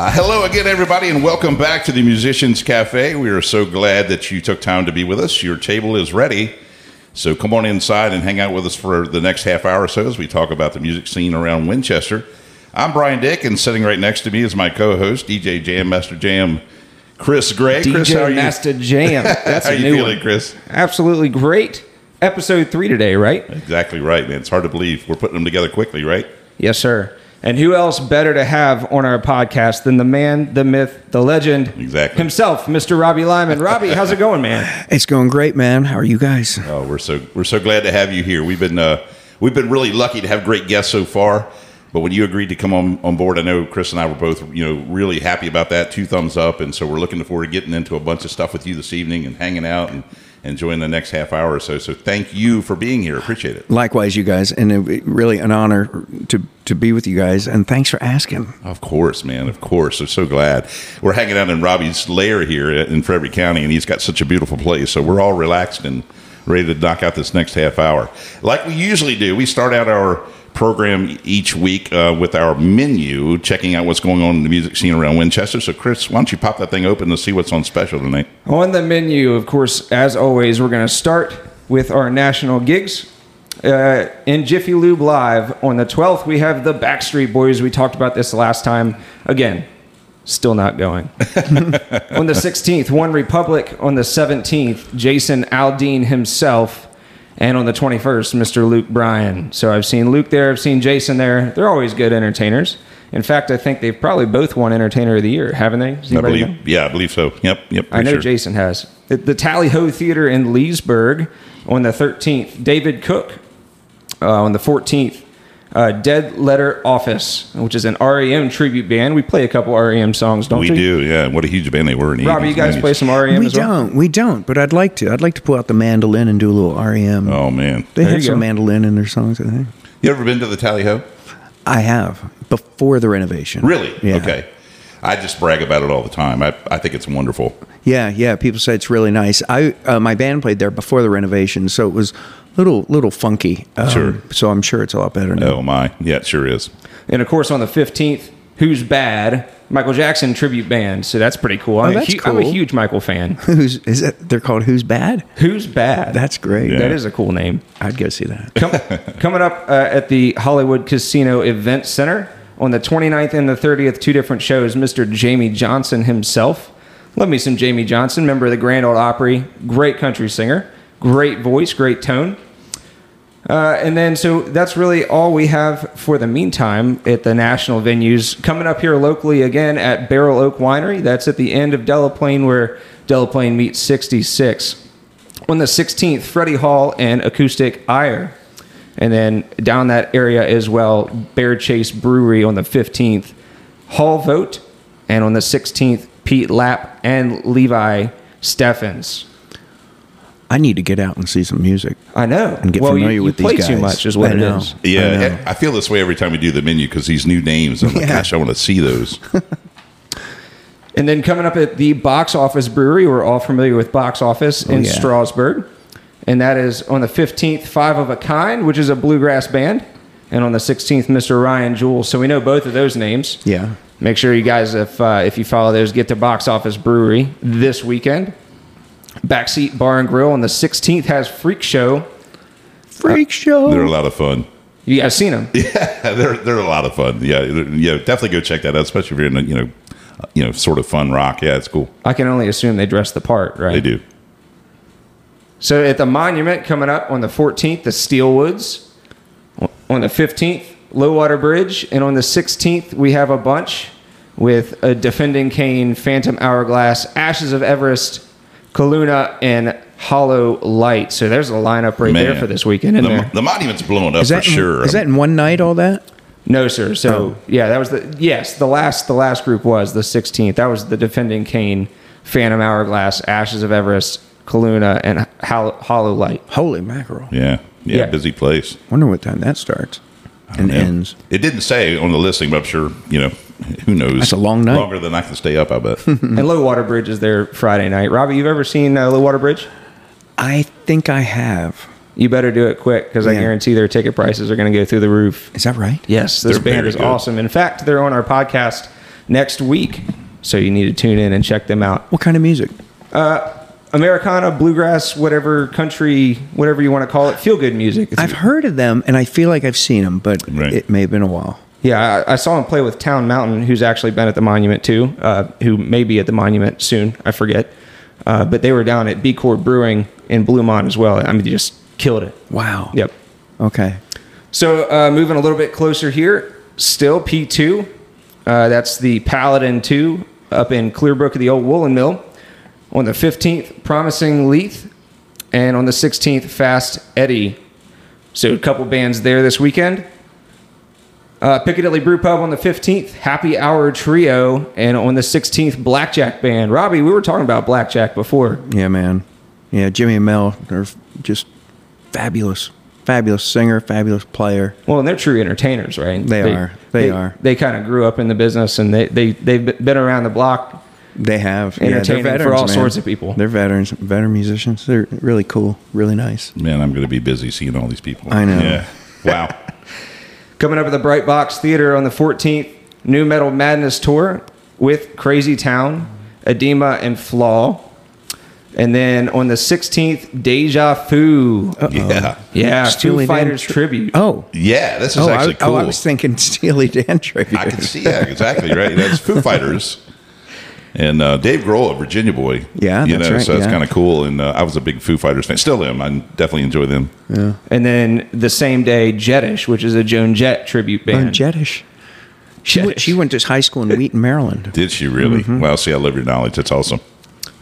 Hello again, everybody, and welcome back to the Musicians Cafe. We are so glad that you took time to be with us. Your table is ready, so come on inside and hang out with us for the next half hour or so as we talk about the music scene around Winchester. I'm Brian Dick, and sitting right next to me is my co-host, DJ Jam Master Jam Chris Gray. DJ Chris, how are you? Master Jam. That's how a new you feeling, one. Chris? Absolutely great. Episode 3 today, right? Exactly right, man. It's hard to believe. We're putting them together quickly, right? Yes, sir. And who else better to have on our podcast than the man, the myth, the legend himself, Mr. Robbie Limon. Robbie, how's it going, man? It's going great, man. How are you guys? Oh, we're so glad to have you here. We've been really lucky to have great guests so far. But when you agreed to come on board, I know Chris and I were both, really happy about that. 2 thumbs up, and so we're looking forward to getting into a bunch of stuff with you this evening and hanging out and enjoying the next half hour or so. So thank you for being here. Appreciate it. Likewise, you guys. And it, really an honor to be with you guys. And thanks for asking. Of course, man. Of course. I'm so glad. We're hanging out in Robbie's lair here in Frederick County, and he's got such a beautiful place. So we're all relaxed and ready to knock out this next half hour. Like we usually do, we start out our program each week with our menu, checking out what's going on in the music scene around Winchester. So, Chris, why don't you pop that thing open to see what's on special tonight? On the menu, of course, as always, we're going to start with our national gigs. In Jiffy Lube Live on the 12th, we have the Backstreet Boys. We talked about this last time. Again, still not going. On the 16th, One Republic. On the 17th, Jason Aldean himself. And on the 21st, Mr. Luke Bryan. So I've seen Luke there. I've seen Jason there. They're always good entertainers. In fact, I think they've probably both won Entertainer of the Year, haven't they? I believe so. Yep. I know sure. Jason has. The Tally Ho Theater in Leesburg on the 13th. David Cook on the 14th. Dead Letter Office, which is an REM tribute band. We play a couple REM songs, don't we? We do, yeah. What a huge band they were in the 80s. Robbie, you guys play some REM as well? We don't, but I'd like to. I'd like to pull out the mandolin and do a little REM. Oh, man. They had some mandolin in their songs, I think. You ever been to the Tally Ho? I have, before the renovation. Really? Yeah. Okay. I just brag about it all the time. I think it's wonderful. Yeah. People say it's really nice. My band played there before the renovation, so it was little funky. Sure. So I'm sure it's a lot better now. Oh, my. Yeah, it sure is. And, of course, on the 15th, Who's Bad? Michael Jackson tribute band. So that's pretty cool. Cool. I'm a huge Michael fan. They're called Who's Bad? Who's Bad. That's great. Yeah. That is a cool name. I'd go see that. Coming up at the Hollywood Casino Event Center on the 29th and the 30th, 2 different shows, Mr. Jamie Johnson himself. Love me some Jamie Johnson, member of the Grand Ole Opry. Great country singer. Great voice, great tone. And then, so that's really all we have for the meantime at the national venues. Coming up here locally again at Barrel Oak Winery. That's at the end of Delaplane, where Delaplane meets 66. On the 16th, Freddie Hall and Acoustic Iron. And then down that area as well, Bear Chase Brewery on the 15th. Hall Vote. And on the 16th, Pete Lapp and Levi Steffens. I need to get out and see some music. I know. And get familiar with these guys. You play too much is what it is. Yeah, I feel this way every time we do the menu because these new names. I'm like, gosh, I want to see those. And then coming up at the Box Office Brewery, we're all familiar with Box Office in Strasburg. And that is on the 15th, Five of a Kind, which is a bluegrass band. And on the 16th, Mr. Ryan Jules. So we know both of those names. Yeah. Make sure you guys, if you follow those, get to Box Office Brewery this weekend. Backseat Bar and Grill on the 16th has Freak Show. Freak Show. They're a lot of fun. You guys seen them? Yeah, they're a lot of fun. Yeah, definitely go check that out, especially if you're in a, sort of fun rock. Yeah, it's cool. I can only assume they dress the part, right? They do. So at the Monument coming up on the 14th, the Steelwoods. On the 15th, Low Water Bridge, and on the 16th we have a bunch with a Defending Cane, Phantom Hourglass, Ashes of Everest, Kaluna, and Hollow Light. So there's a lineup there for this weekend. The Monument's blowing up for sure. Is that in one night, all that? No, sir. So, that was the last group was the 16th. That was the Defending Cane, Phantom Hourglass, Ashes of Everest, Kaluna, and Hollow Light. Holy mackerel. Yeah, busy place. Wonder what time that starts and ends. It didn't say on the listing, but I'm sure, who knows? That's a long night. Longer than I can stay up, I bet. And Low Water Bridge is there Friday night. Robbie, you've ever seen Low Water Bridge? I think I have. You better do it quick because I guarantee their ticket prices are going to go through the roof. Is that right? Yes. This band is awesome. In fact, they're on our podcast next week. So you need to tune in and check them out. What kind of music? Americana, bluegrass, whatever country, whatever you want to call it. Feel good music. I've heard of them, and I feel like I've seen them, but it may have been a while. Yeah, I saw him play with Town Mountain, who's actually been at the Monument too, who may be at the Monument soon. I forget. But they were down at B Corp Brewing in Bluemont as well. I mean, they just killed it. Wow. Yep. Okay. So moving a little bit closer here, still P2. That's the Paladin 2 up in Clearbrook at the old Woolen Mill. On the 15th, Promising Leith. And on the 16th, Fast Eddie. So a couple bands there this weekend. Piccadilly Brew Pub on the 15th, Happy Hour Trio, and on the 16th, Blackjack Band. Robbie, we were talking about Blackjack before. Yeah, man. Yeah, Jimmy and Mel are just fabulous. Fabulous singer, fabulous player. Well, and they're true entertainers, right? They are. They are. They kind of grew up in the business, and they've been around the block. They have. Entertaining for all sorts of people. They're veterans, veteran musicians. They're really cool, really nice. Man, I'm going to be busy seeing all these people. I know. Yeah. Wow. Coming up at the Bright Box Theater on the 14th, New Metal Madness Tour with Crazy Town, Edema, and Flaw. And then on the 16th, Deja Fu. Uh-oh. Yeah, Foo Fighters tribute. Oh. Yeah, this is actually cool. I was thinking Steely Dan tribute. I can see, yeah, exactly, right? That's Foo Fighters. And Dave Grohl, a Virginia boy. Yeah, that's right. So that's kind of cool. And I was a big Foo Fighters fan. Still am. I definitely enjoy them. Yeah. And then the same day, Jettish, which is a Joan Jett tribute band. Oh, Jettish. She went to high school in Wheaton, Maryland. Did she really? Mm-hmm. Well, see, I love your knowledge. That's awesome.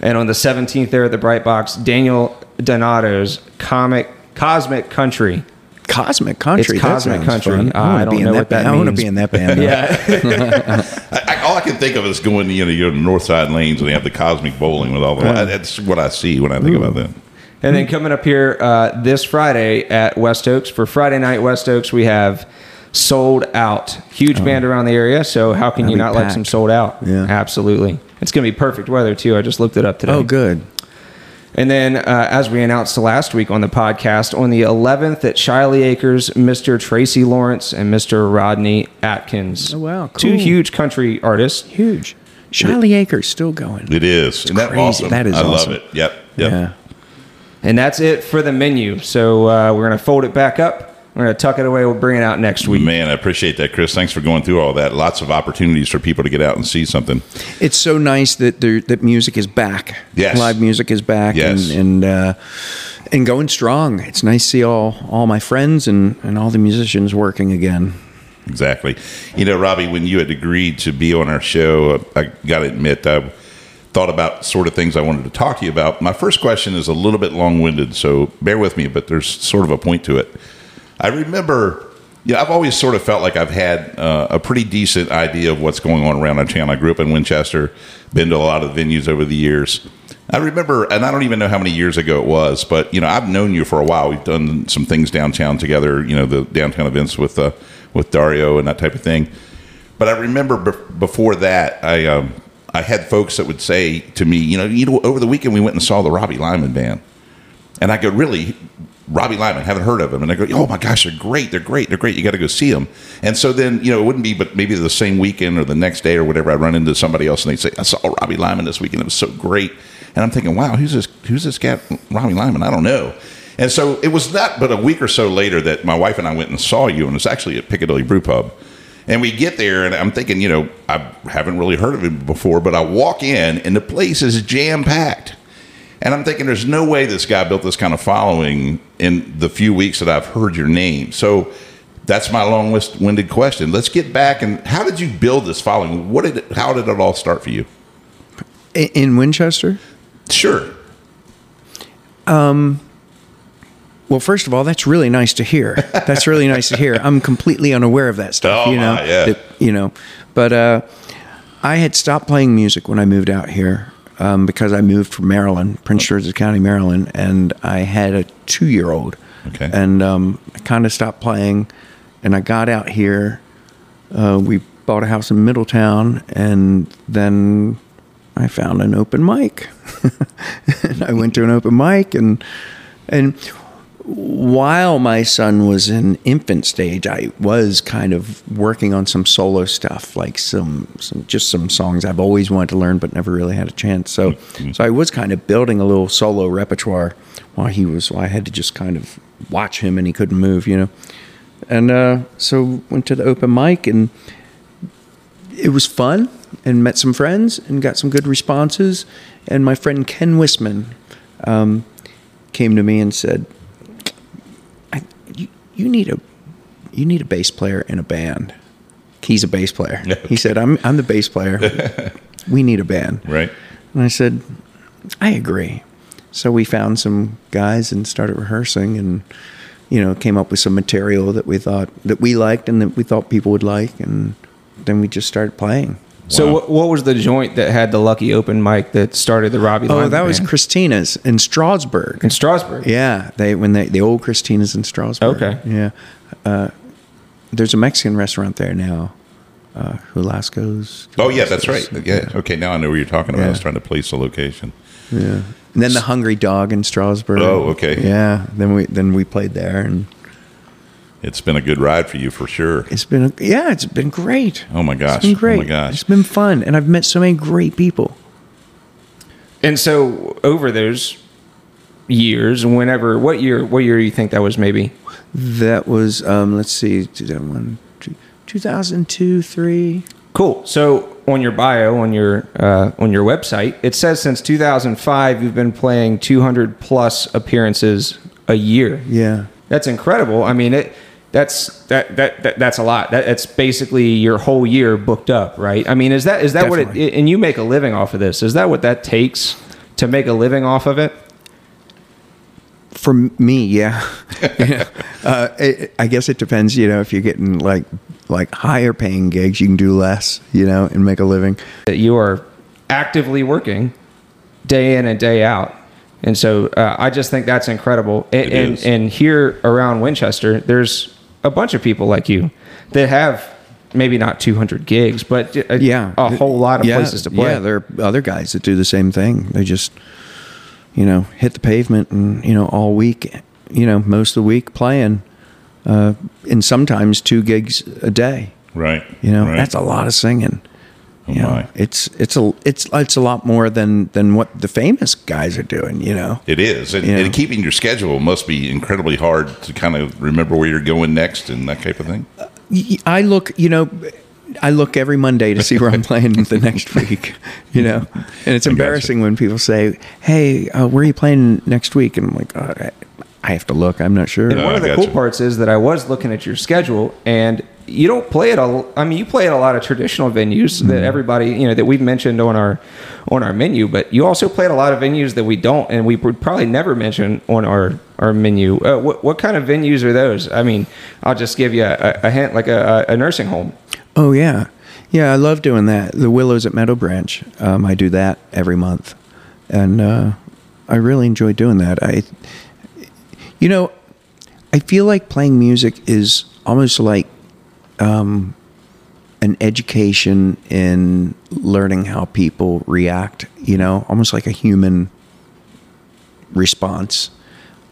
And on the 17th there at the Bright Box, Daniel Donato's Cosmic Country. Cosmic Country. It's Cosmic Country. I don't know what that means. I want to be in that band. Yeah. All I can think of is going to the north side lanes and they have the Cosmic Bowling with all the. That's what I see when I think about that. And then coming up here this Friday at West Oaks for Friday night West Oaks, we have Sold Out, huge band around the area. So how can you not like some Sold Out? Yeah, absolutely. It's going to be perfect weather too. I just looked it up today. Oh, good. And then, as we announced last week on the podcast, on the 11th at Shiley Acres, Mr. Tracy Lawrence and Mr. Rodney Atkins. Oh, wow. Cool. Two huge country artists. Huge. Shiley Acres still going. It is. Isn't that awesome? That is awesome. I love it. Yep. Yeah. And that's it for the menu. So we're going to fold it back up. We're going to tuck it away. We'll bring it out next week. Man, I appreciate that, Chris. Thanks for going through all that. Lots of opportunities for people to get out and see something. It's so nice that music is back. Yes. Live music is back. Yes. And going strong. It's nice to see all my friends and all the musicians working again. Exactly. Robbie, when you had agreed to be on our show, I got to admit, I thought about sort of things I wanted to talk to you about. My first question is a little bit long-winded, so bear with me, but there's sort of a point to it. I remember, I've always sort of felt like I've had a pretty decent idea of what's going on around our town. I grew up in Winchester, been to a lot of venues over the years. I remember, and I don't even know how many years ago it was, but, I've known you for a while. We've done some things downtown together, the downtown events with Dario and that type of thing. But I remember before that, I had folks that would say to me, over the weekend we went and saw the Robbie Limon band. And I go, really? Robbie Limon, haven't heard of him. And I go, oh my gosh, they're great. You got to go see them. And so then, it wouldn't be, but maybe the same weekend or the next day or whatever, I run into somebody else and they say, I saw Robbie Limon this weekend. It was so great. And I'm thinking, wow, who's this guy, Robbie Limon? I don't know. And so it was not but a week or so later that my wife and I went and saw you, and it's actually at Piccadilly Brew Pub. And we get there, and I'm thinking, I haven't really heard of him before, but I walk in, and the place is jam-packed. And I'm thinking, there's no way this guy built this kind of following in the few weeks that I've heard your name. So that's my long-winded question. Let's get back. And how did you build this following? How did it all start for you? In Winchester? Sure. Well, first of all, that's really nice to hear. I'm completely unaware of that stuff. But I had stopped playing music when I moved out here. Because I moved from Maryland, Prince George's County, Maryland, and I had a 2-year-old. Okay. And I kind of stopped playing, and I got out here. We bought a house in Middletown, and then I found an open mic. And I went to an open mic, and while my son was in infant stage, I was kind of working on some solo stuff, like some songs I've always wanted to learn but never really had a chance. So, so I was kind of building a little solo repertoire while he was. I had to just kind of watch him, and he couldn't move, you know. And so went to the open mic, and it was fun, and met some friends, and got some good responses. And my friend Ken Wisman came to me and said, You need a bass player in a band. He's a bass player. Okay. He said, I'm the bass player. We need a band. Right. And I said, I agree. So we found some guys and started rehearsing, and you know, came up with some material that we liked and that we thought people would like, and then we just started playing. Wow. So what was the joint that had the lucky open mic that started the Robbie Limon band? Was Christina's in Strasburg. In Strasburg? Yeah. The old Christina's in Strasburg. Okay. Yeah. There's a Mexican restaurant there now. Hulasco's. Oh, yeah, that's right. Yeah. Okay, now I know what you're talking about. Yeah. I was trying to place the location. Yeah. And then the Hungry Dog in Strasburg. Oh, okay. Yeah. Then we played there, and it's been a good ride for you, for sure. It's been great. Oh my gosh. It's been great. Oh my gosh. It's been fun, and I've met so many great people. And so over those years, what year do you think that was maybe? That was 2002, 3. Cool. So on your bio, on your website, it says since 2005 you've been playing 200 plus appearances a year. Yeah. That's incredible. I mean, that's a lot. That's basically your whole year booked up, right? I mean, is that definitely what it, and you make a living off of this. Is that what that takes to make a living off of it? For me, yeah. I guess it depends, you know, if you're getting like higher paying gigs, you can do less, you know, and make a living. That you are actively working day in and day out. And so I just think that's incredible. And here around Winchester, there's a bunch of people like you that have maybe not 200 gigs, but a whole lot of places to play. Yeah, there are other guys that do the same thing. They just, you know, hit the pavement and, you know, all week, you know, most of the week playing, and sometimes 2 gigs a day. Right. You know, right. That's a lot of singing. Oh yeah, my. It's a lot more than what the famous guys are doing, you know. It is. And keeping your schedule must be incredibly hard to kind of remember where you're going next and that type of thing. I look every Monday to see where I'm playing the next week, you know. And it's embarrassing when people say, hey, where are you playing next week? And I'm like, I have to look. I'm not sure. And one of the cool parts is that I was looking at your schedule, and you don't play at a. I mean, you play at a lot of traditional venues that everybody, you know, that we've mentioned on our menu. But you also play at a lot of venues that we don't, and we would probably never mention on our menu. What kind of venues are those? I mean, I'll just give you a hint, like a nursing home. Oh yeah. I love doing that. The Willows at Meadow Branch. I do that every month, and I really enjoy doing that. You know, I feel like playing music is almost like an education in learning how people react, you know, almost like a human response.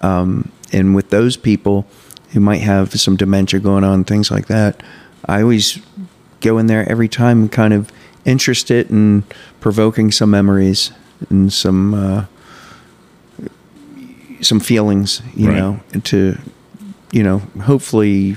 And with those people who might have some dementia going on, things like that, I always go in there every time kind of interested in provoking some memories and some feelings, you right. know, and to, you know, hopefully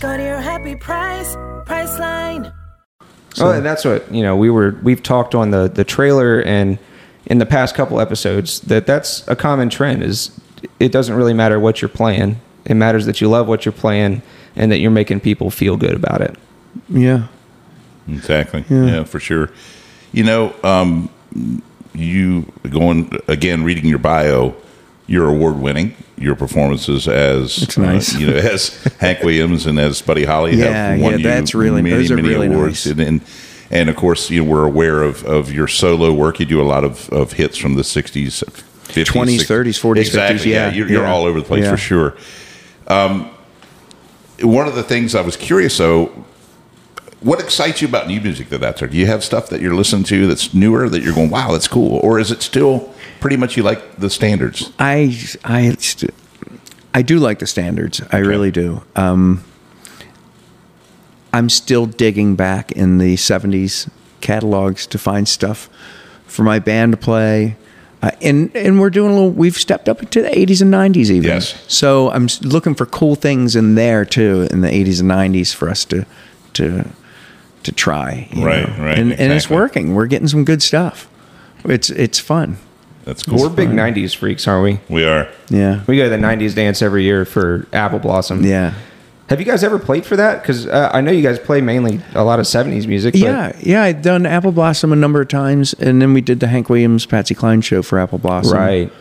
Go to your happy price, Priceline. So, and that's what, you know, we've talked on the trailer and in the past couple episodes that's a common trend, is it doesn't really matter what you're playing. It matters that you love what you're playing and that you're making people feel good about it. Yeah. Exactly. Yeah for sure. You know, you going again, reading your bio, You're award-winning. Your performances as nice. As Hank Williams and as Buddy Holly have won many awards. Nice. And of course, we're aware of your solo work. You do a lot of hits from the 60s, 50s, 20s, 60s. 30s, 40s, exactly. 50s. Yeah. You're all over the place for sure. One of the things I was curious, though, what excites you about new music that's out there? Do you have stuff that you're listening to that's newer that you're going, wow, that's cool? Or is it still pretty much you like the standards? I do like the standards. I really do. I'm still digging back in the 70s catalogs to find stuff for my band to play. And we're doing we've stepped up into the 80s and 90s even. Yes. So I'm looking for cool things in there too, in the 80s and 90s for us to try. Right. And it's working. We're getting some good stuff. It's fun. That's cool. We're big 90s freaks, aren't we? We are. Yeah. We go to the 90s dance every year for Apple Blossom. Yeah. Have you guys ever played for that? Because I know you guys play mainly a lot of 70s music. But... Yeah. I'd done Apple Blossom a number of times, and then we did the Hank Williams, Patsy Cline show for Apple Blossom. Right.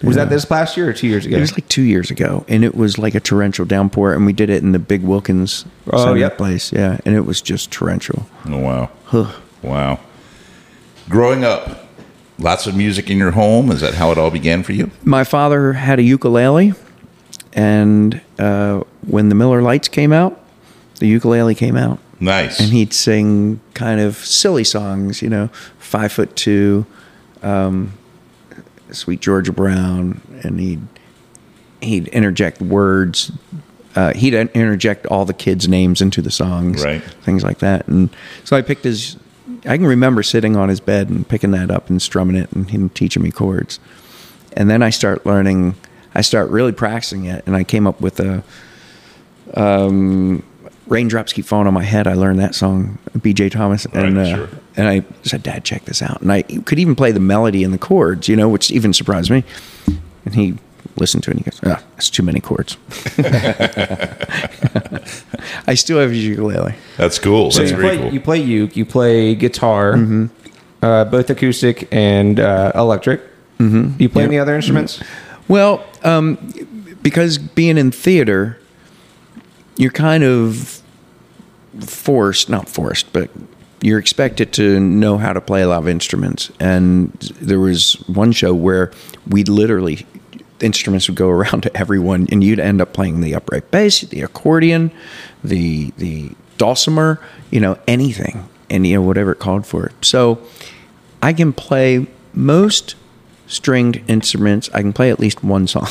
Yeah. Was that this last year or 2 years ago? It was like 2 years ago, and it was like a torrential downpour, and we did it in the Big Wilkins place. Yeah, and it was just torrential. Oh, wow. Wow. Growing up, lots of music in your home. Is that how it all began for you? My father had a ukulele. And when the Miller Lights came out, the ukulele came out. Nice. And he'd sing kind of silly songs, 5'2", Sweet Georgia Brown, and he'd interject words. He'd interject all the kids' names into the songs, things like that. And so I picked his. I can remember sitting on his bed and picking that up and strumming it, and him teaching me chords. And then I start learning. I start really practicing it, and I came up with a Raindrops Keep Falling on My Head. I learned that song, B.J. Thomas, and I said, "Dad, check this out." And I could even play the melody and the chords, which even surprised me. And he listened to it, and he goes, "Ah, that's too many chords." I still have a ukulele. That's cool. So that's very cool. You play uke, you play guitar, both acoustic and electric. Mm-hmm. Do you play any other instruments? Mm-hmm. Well, because being in theater, you're kind of but you're expected to know how to play a lot of instruments. And there was one show where we literally, instruments would go around to everyone, and you'd end up playing the upright bass, the accordion, the dulcimer, anything, and whatever it called for. So I can play most stringed instruments. I can play at least one song.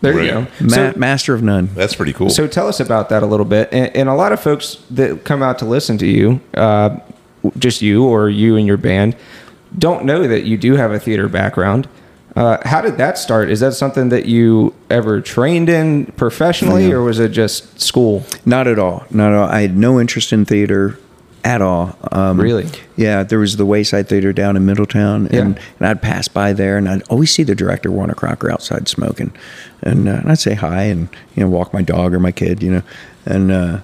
There you go. Master of none. That's pretty cool. So tell us about that a little bit. And a lot of folks that come out to listen to you, just you and your band, don't know that you do have a theater background. How did that start? Is that something that you ever trained in professionally, or was it just school? Not at all. I had no interest in theater at all. Really? Yeah, there was the Wayside Theater down in Middletown, and I'd pass by there, and I'd always see the director, Warner Crocker, outside smoking, and I'd say hi, and walk my dog or my kid, and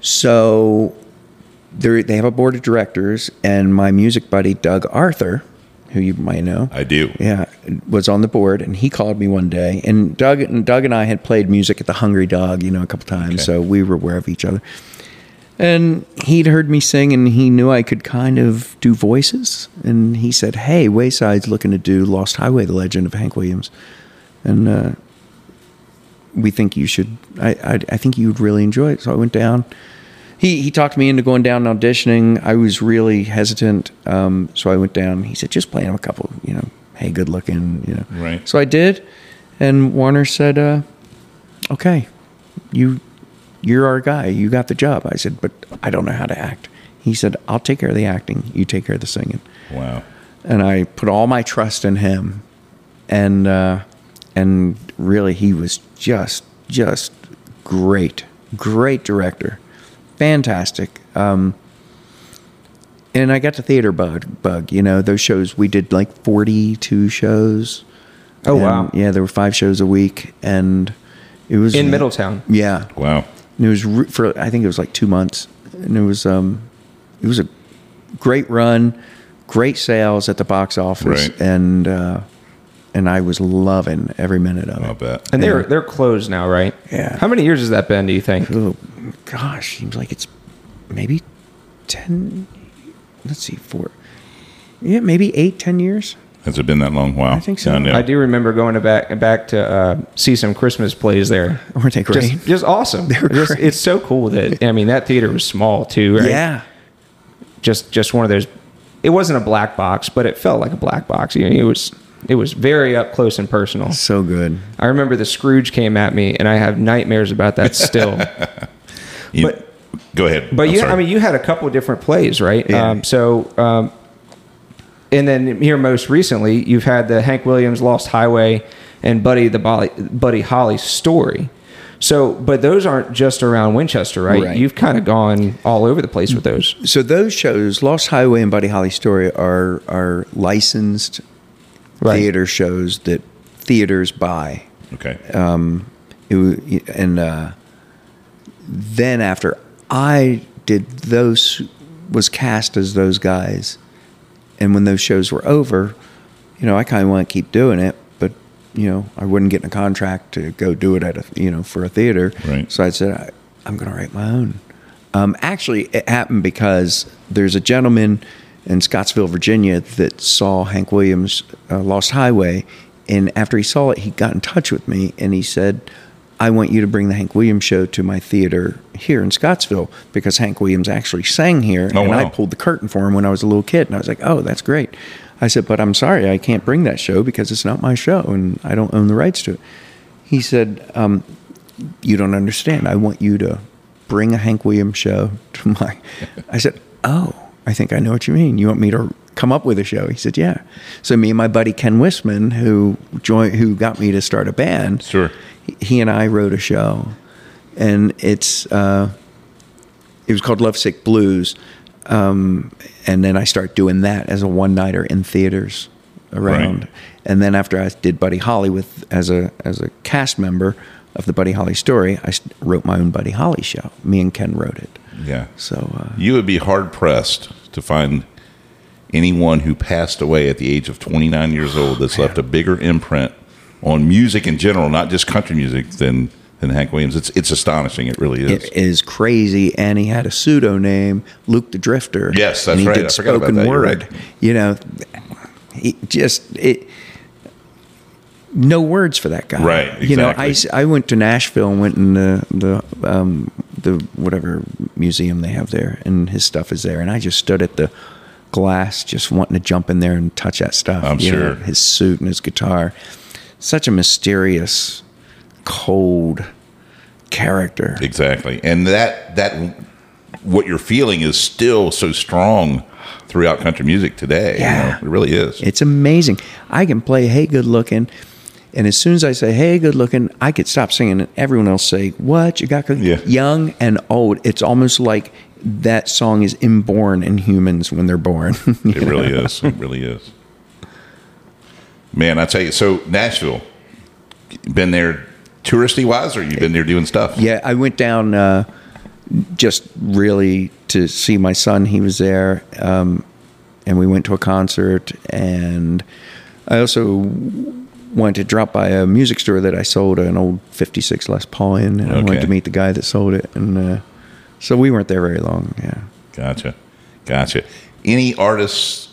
so they have a board of directors, and my music buddy Doug Arthur, who you might know, I do. Yeah, was on the board, and he called me one day, and Doug and I had played music at the Hungry Dog, a couple times, so we were aware of each other. And he'd heard me sing, and he knew I could kind of do voices. And he said, "Hey, Wayside's looking to do Lost Highway, the Legend of Hank Williams. And we think you should, I think you'd really enjoy it." So I went down. He talked me into going down and auditioning. I was really hesitant. So I went down. He said, "Just play him a couple, hey, good looking, Right. So I did. And Warner said, "Okay, you're our guy. You got the job." I said, "But I don't know how to act." He said, "I'll take care of the acting. You take care of the singing." Wow. And I put all my trust in him. And really, he was just great. Great director. Fantastic. And I got the theater bug. Those shows, we did like 42 shows. Oh, wow. Yeah, there were 5 shows a week. And it was... In Middletown. Yeah. Wow. And it was for, I think it was like 2 months, and it was a great run, great sales at the box office, and and I was loving every minute of it. I bet. And they're closed now, right? Yeah. How many years has that been, do you think? Oh, gosh, seems like it's maybe 10, let's see, 4. Yeah, maybe 8, 10 years. Has it been that long? Wow. I think so. Yeah, I do remember going to back to see some Christmas plays there. Weren't they great? Just awesome. They were great. It's so cool that, I mean, that theater was small too, right? Yeah. Just one of those. It wasn't a black box, but it felt like a black box. You know, it was very up close and personal. So good. I remember the Scrooge came at me, and I have nightmares about that still. Go ahead. But I mean, you had a couple of different plays, right? Yeah. And then here most recently, you've had the Hank Williams Lost Highway and Buddy Holly story. So, but those aren't just around Winchester, right? You've kind of gone all over the place with those. So those shows, Lost Highway and Buddy Holly story, are licensed theater shows that theaters buy. Okay. Then after I did those, was cast as those guys. And when those shows were over, you know, I kind of want to keep doing it, but, you know, I wouldn't get in a contract to go do it at for a theater. Right. So I said, I'm going to write my own. Actually, it happened because there's a gentleman in Scottsville, Virginia, that saw Hank Williams' Lost Highway. And after he saw it, he got in touch with me and he said, I want you to bring the Hank Williams show to my theater here in Scottsville, because Hank Williams actually sang here. Oh, and wow. I pulled the curtain for him when I was a little kid. And I was like, oh, that's great. I said, but I'm sorry, I can't bring that show because it's not my show and I don't own the rights to it. He said, you don't understand. I want you to bring a Hank Williams show to my... I said, oh, I think I know what you mean. You want me to come up with a show? He said, yeah. So me and my buddy Ken Wisman, who got me to start a band... Sure. He and I wrote a show, and it was called Lovesick Blues, and then I start doing that as a one-nighter in theaters around. Right. And then after I did Buddy Holly as a cast member of the Buddy Holly story, I wrote my own Buddy Holly show. Me and Ken wrote it. Yeah. So you would be hard pressed to find anyone who passed away at the age of 29 years old that's left a bigger imprint on music in general, not just country music, than Hank Williams. It's astonishing. It really is. It is crazy. And he had a pseudo name, Luke the Drifter. Yes, that's right. I forgot about that. And he did spoken word. Right. You know, no words for that guy. Right. Exactly. You know, I went to Nashville and went in the whatever museum they have there, and his stuff is there, and I just stood at the glass, just wanting to jump in there and touch that stuff. I'm sure. His suit and his guitar. Such a mysterious, cold character. Exactly. And that what you're feeling is still so strong throughout country music today. Yeah. You know, it really is. It's amazing. I can play Hey Good Looking, and as soon as I say Hey Good Looking, I could stop singing, and everyone else say, what you got cooking? Yeah. Young and old. It's almost like that song is inborn in humans when they're born. It really is. It really is. Man, I tell you, so Nashville, been there touristy-wise, or you've been there doing stuff? Yeah, I went down just really to see my son. He was there, and we went to a concert. And I also wanted to drop by a music store that I sold an old 56 Les Paul in, and I wanted to meet the guy that sold it. And so we weren't there very long, yeah. Gotcha. Any artists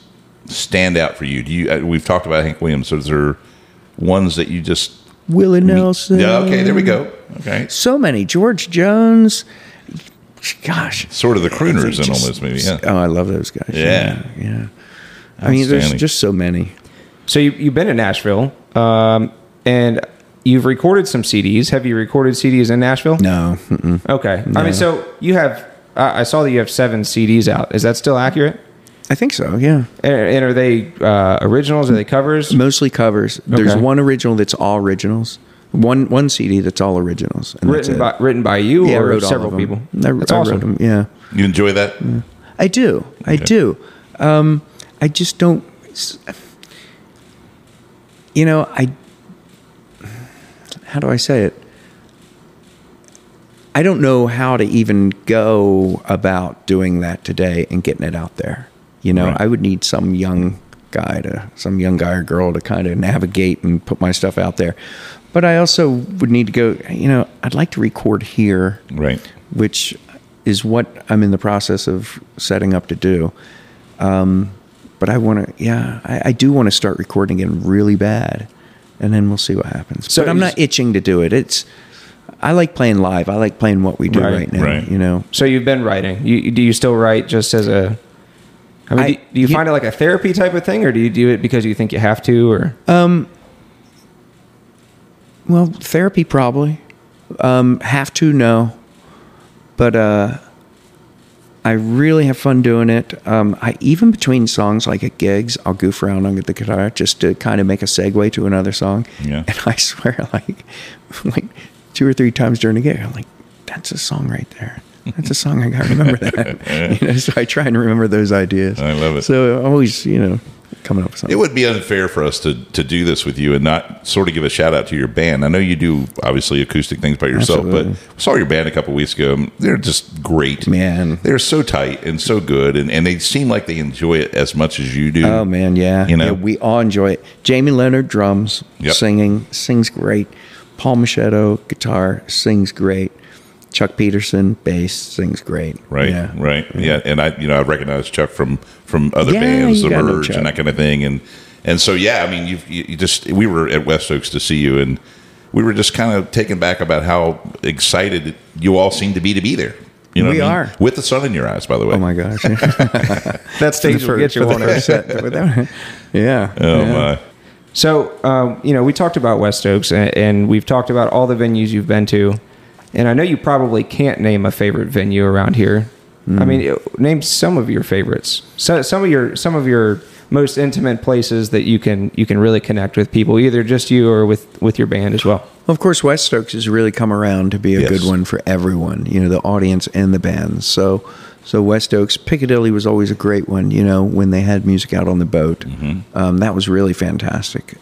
stand out for you? We've talked about Hank Williams. So is there ones that you just... Willie Nelson. Yeah, okay, there we go. Okay. So many. George Jones. Gosh. Sort of the crooners in all this movie, yeah. Oh, I love those guys. Yeah. I mean, there's just so many. So you've been in Nashville, and you've recorded some CDs. Have you recorded CDs in Nashville? No. Mm-mm. Okay. No. I mean, so you have... I saw that you have 7 CDs out. Is that still accurate? I think so, yeah. And are they originals? Are they covers? Mostly covers. Okay. There's one original that's all originals. One CD that's all originals. And written by you, yeah, or several people? That's awesome. I wrote them, yeah. You enjoy that? Yeah. I do. Okay. I do. I just don't... You know, how do I say it? I don't know how to even go about doing that today and getting it out there. You know, right. I would need some young guy to some young guy or girl to kind of navigate and put my stuff out there. But I also would need to go, you know, I'd like to record here, right? Which is what I'm in the process of setting up to do. But I want to, I do want to start recording again really bad, and then we'll see what happens. So but I'm not itching to do it. I like playing live. I like playing what we do right now, you know? So you've been writing. Do you still write just as a, I mean, do you find it like a therapy type of thing, or do you do it because you think you have to, or? Well, therapy probably. Have to, no. But I really have fun doing it. I even between songs, like at gigs, I'll goof around on the guitar just to kind of make a segue to another song. Yeah. And I swear, like two or three times during a gig, I'm like, that's a song right there. That's a song. I got to remember that. You know, so I try and remember those ideas. I love it. So always, you know, coming up with something. It would be unfair for us to do this with you and not sort of give a shout out to your band. I know you do obviously acoustic things by yourself, but I saw your band a couple of weeks ago. They're just great, man. They're so tight and so good, and they seem like they enjoy it as much as you do. Oh man, yeah. You know, we all enjoy it. Jamie Leonard drums, sings great. Paul Machado guitar, sings great. Chuck Peterson bass, sings great. Right. And I recognize Chuck from other bands, The Merge and that kind of thing. And so, I mean, you just, we were at West Oaks to see you, and we were just kind of taken back about how excited you all seem to be there. You know, we are. With the sun in your eyes, by the way. Oh, my gosh. That stage will get you on our set. Yeah. Oh, yeah. My. So, you know, we talked about West Oaks, and we've talked about all the venues you've been to. And I know you probably can't name a favorite venue around here. I mean, name some of your favorites. So, some of your most intimate places that you can really connect with people, either just you or with your band as well. Of course, West Oaks has really come around to be a good one for everyone. You know, the audience and the bands. So West Oaks, Piccadilly was always a great one. You know, when they had music out on the boat, that was really fantastic.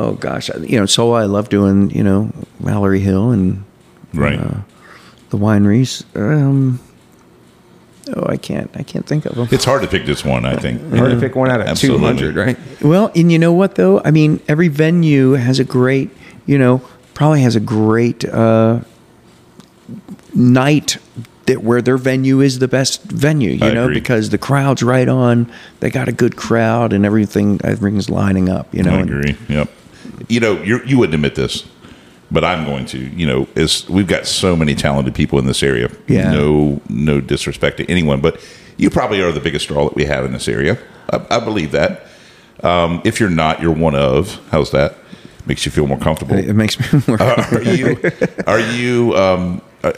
Oh gosh, you know, so I love doing, you know, Mallory Hill and the wineries. I can't think of them. It's hard to pick just one, I think. Hard to pick one out of 200, right? Well, and you know what though? I mean, every venue has a great, you know, probably has a great night where their venue is the best venue, you know, because the crowd's right on. They got a good crowd and everything's lining up, you know. I agree. Yep. You know, you wouldn't admit this, but I'm going to. You know, we've got so many talented people in this area. Yeah. No disrespect to anyone, but you probably are the biggest draw that we have in this area. I believe that. If you're not, you're one of. How's that? Makes you feel more comfortable. It makes me more comfortable.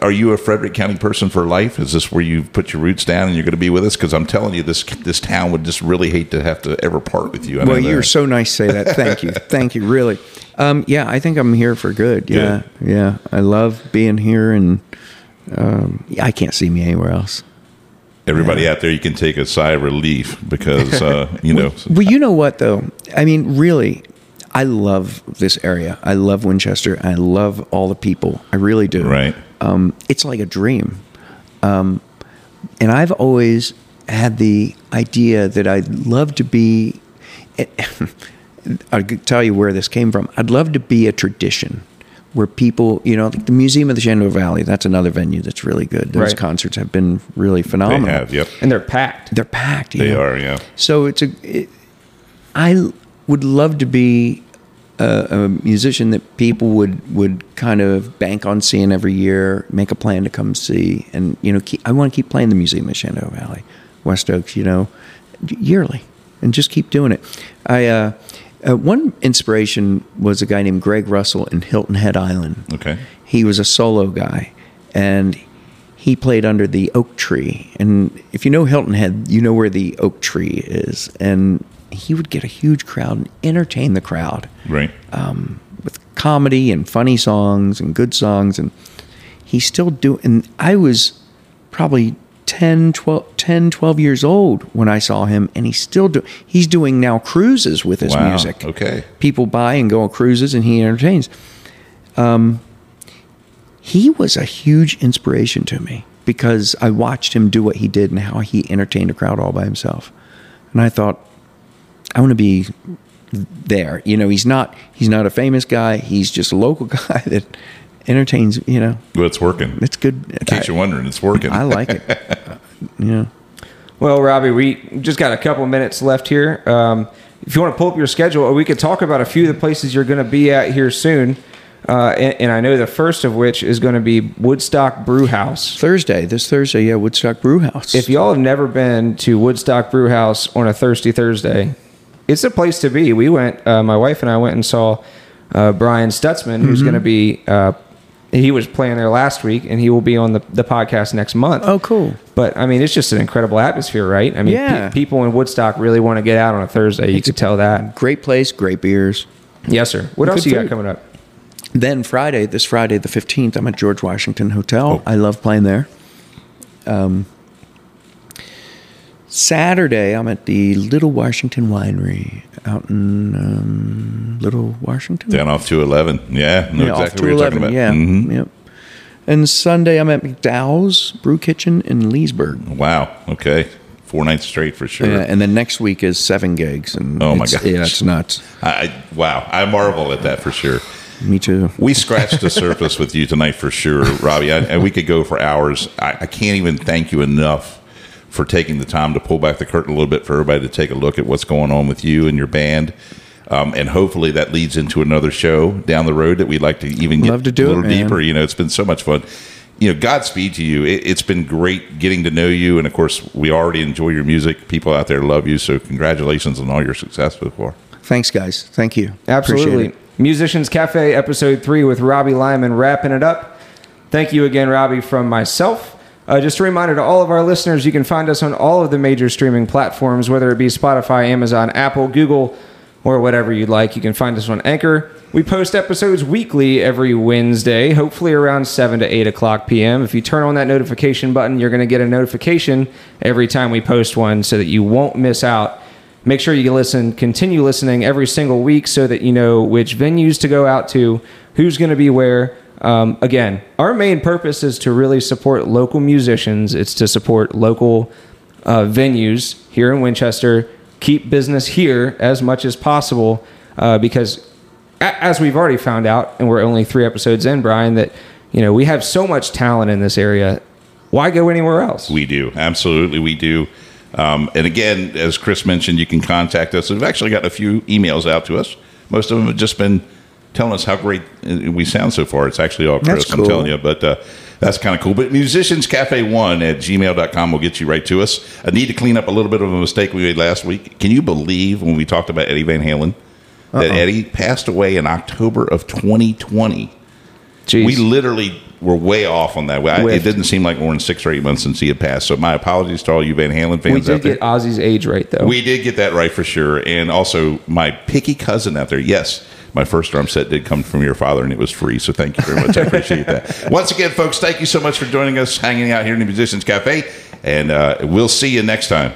Are you a Frederick County person for life? Is this where you put your roots down and you're going to be with us? Because I'm telling you, this town would just really hate to have to ever part with you. Well, you're so nice to say that. Thank you. Thank you, really. I think I'm here for good. Yeah, yeah. I love being here, and I can't see me anywhere else. Everybody out there, you can take a sigh of relief because, you know. Well, you know what, though? I mean, really, I love this area. I love Winchester. I love all the people. I really do. Right. It's like a dream. And I've always had the idea that I'd love to be, I'll tell you where this came from. I'd love to be a tradition where people, you know, like the Museum of the Shenandoah Valley, that's another venue that's really good. Those concerts have been really phenomenal. They have, and they're packed. They are. So I would love to be a musician that people would kind of bank on seeing every year, make a plan to come see. And, you know, I want to keep playing the Museum of Shenandoah Valley, West Oaks, you know, yearly, and just keep doing it. One inspiration was a guy named Greg Russell in Hilton Head Island. Okay. He was a solo guy, and he played under the oak tree. And if you know Hilton Head, you know where the oak tree is. And he would get a huge crowd and entertain the crowd, right? With comedy and funny songs and good songs, and he still do. And I was probably 10, 12 years old when I saw him, and he's doing now cruises with his music. Okay, people buy and go on cruises, and he entertains. He was a huge inspiration to me because I watched him do what he did and how he entertained a crowd all by himself. And I thought, I want to be there. You know, he's not a famous guy. He's just a local guy that entertains, you know. Well, it's working. It's good. It keeps you wondering. It's working. I like it. Yeah. Well, Robbie, we just got a couple minutes left here. If you want to pull up your schedule, we could talk about a few of the places you're going to be at here soon. And I know the first of which is going to be Woodstock Brewhouse. This Thursday, yeah, Woodstock Brewhouse. If y'all have never been to Woodstock Brewhouse on a thirsty Thursday, it's a place to be. We went, my wife and I went and saw Brian Stutzman, who's going to be, he was playing there last week, and he will be on the podcast next month. Oh, cool. But, I mean, it's just an incredible atmosphere, right? I mean, yeah. People in Woodstock really want to get out on a Thursday. You could tell that. Great place, great beers. Yes, sir. What else you got coming up? Then Friday, the 15th, I'm at George Washington Hotel. Oh. I love playing there. Saturday, I'm at the Little Washington Winery out in Little Washington. Down off 211. Yeah, exactly what you're talking about. Yeah, mm-hmm. Yep. And Sunday, I'm at McDowell's Brew Kitchen in Leesburg. Wow, okay. 4 nights straight for sure. Yeah, and then next week is 7 gigs. And oh, my gosh. Yeah, it's nuts. Wow, I marvel at that for sure. Me too. We scratched the surface with you tonight for sure, Robbie. And we could go for hours. I can't even thank you enough for taking the time to pull back the curtain a little bit for everybody to take a look at what's going on with you and your band. And hopefully that leads into another show down the road that we'd like to even get to do a little deeper. You know, it's been so much fun. You know, Godspeed to you. It's been great getting to know you. And, of course, we already enjoy your music. People out there love you. So congratulations on all your success so far. Thanks, guys. Thank you. Absolutely. Musicians Cafe, Episode 3 with Robbie Limon, wrapping it up. Thank you again, Robbie, from myself. Just a reminder to all of our listeners, you can find us on all of the major streaming platforms, whether it be Spotify, Amazon, Apple, Google, or whatever you'd like. You can find us on Anchor. We post episodes weekly every Wednesday, hopefully around 7 to 8 o'clock p.m. If you turn on that notification button, you're going to get a notification every time we post one so that you won't miss out. Make sure you continue listening every single week so that you know which venues to go out to, who's going to be where. Again, our main purpose is to really support local musicians. It's to support local venues here in Winchester, keep business here as much as possible because as we've already found out, and we're only 3 episodes in, Brian, that you know we have so much talent in this area. Why go anywhere else? We do. Absolutely, we do. And again, as Chris mentioned, you can contact us. We've actually got a few emails out to us. Most of them have just been telling us how great we sound so far. It's actually all Chris, that's cool. I'm telling you. But that's kind of cool. But musicianscafe1@gmail.com will get you right to us. I need to clean up a little bit of a mistake we made last week. Can you believe when we talked about Eddie Van Halen that Eddie passed away in October of 2020? Jeez. We literally were way off on that. It didn't seem like more than 6 or 8 months since he had passed. So my apologies to all you Van Halen fans out there. We did get Ozzy's age right, though. We did get that right for sure. And also my picky cousin out there. Yes, my first drum set did come from your father, and it was free. So thank you very much. I appreciate that. Once again, folks, thank you so much for joining us, hanging out here in the Musicians Cafe. And we'll see you next time.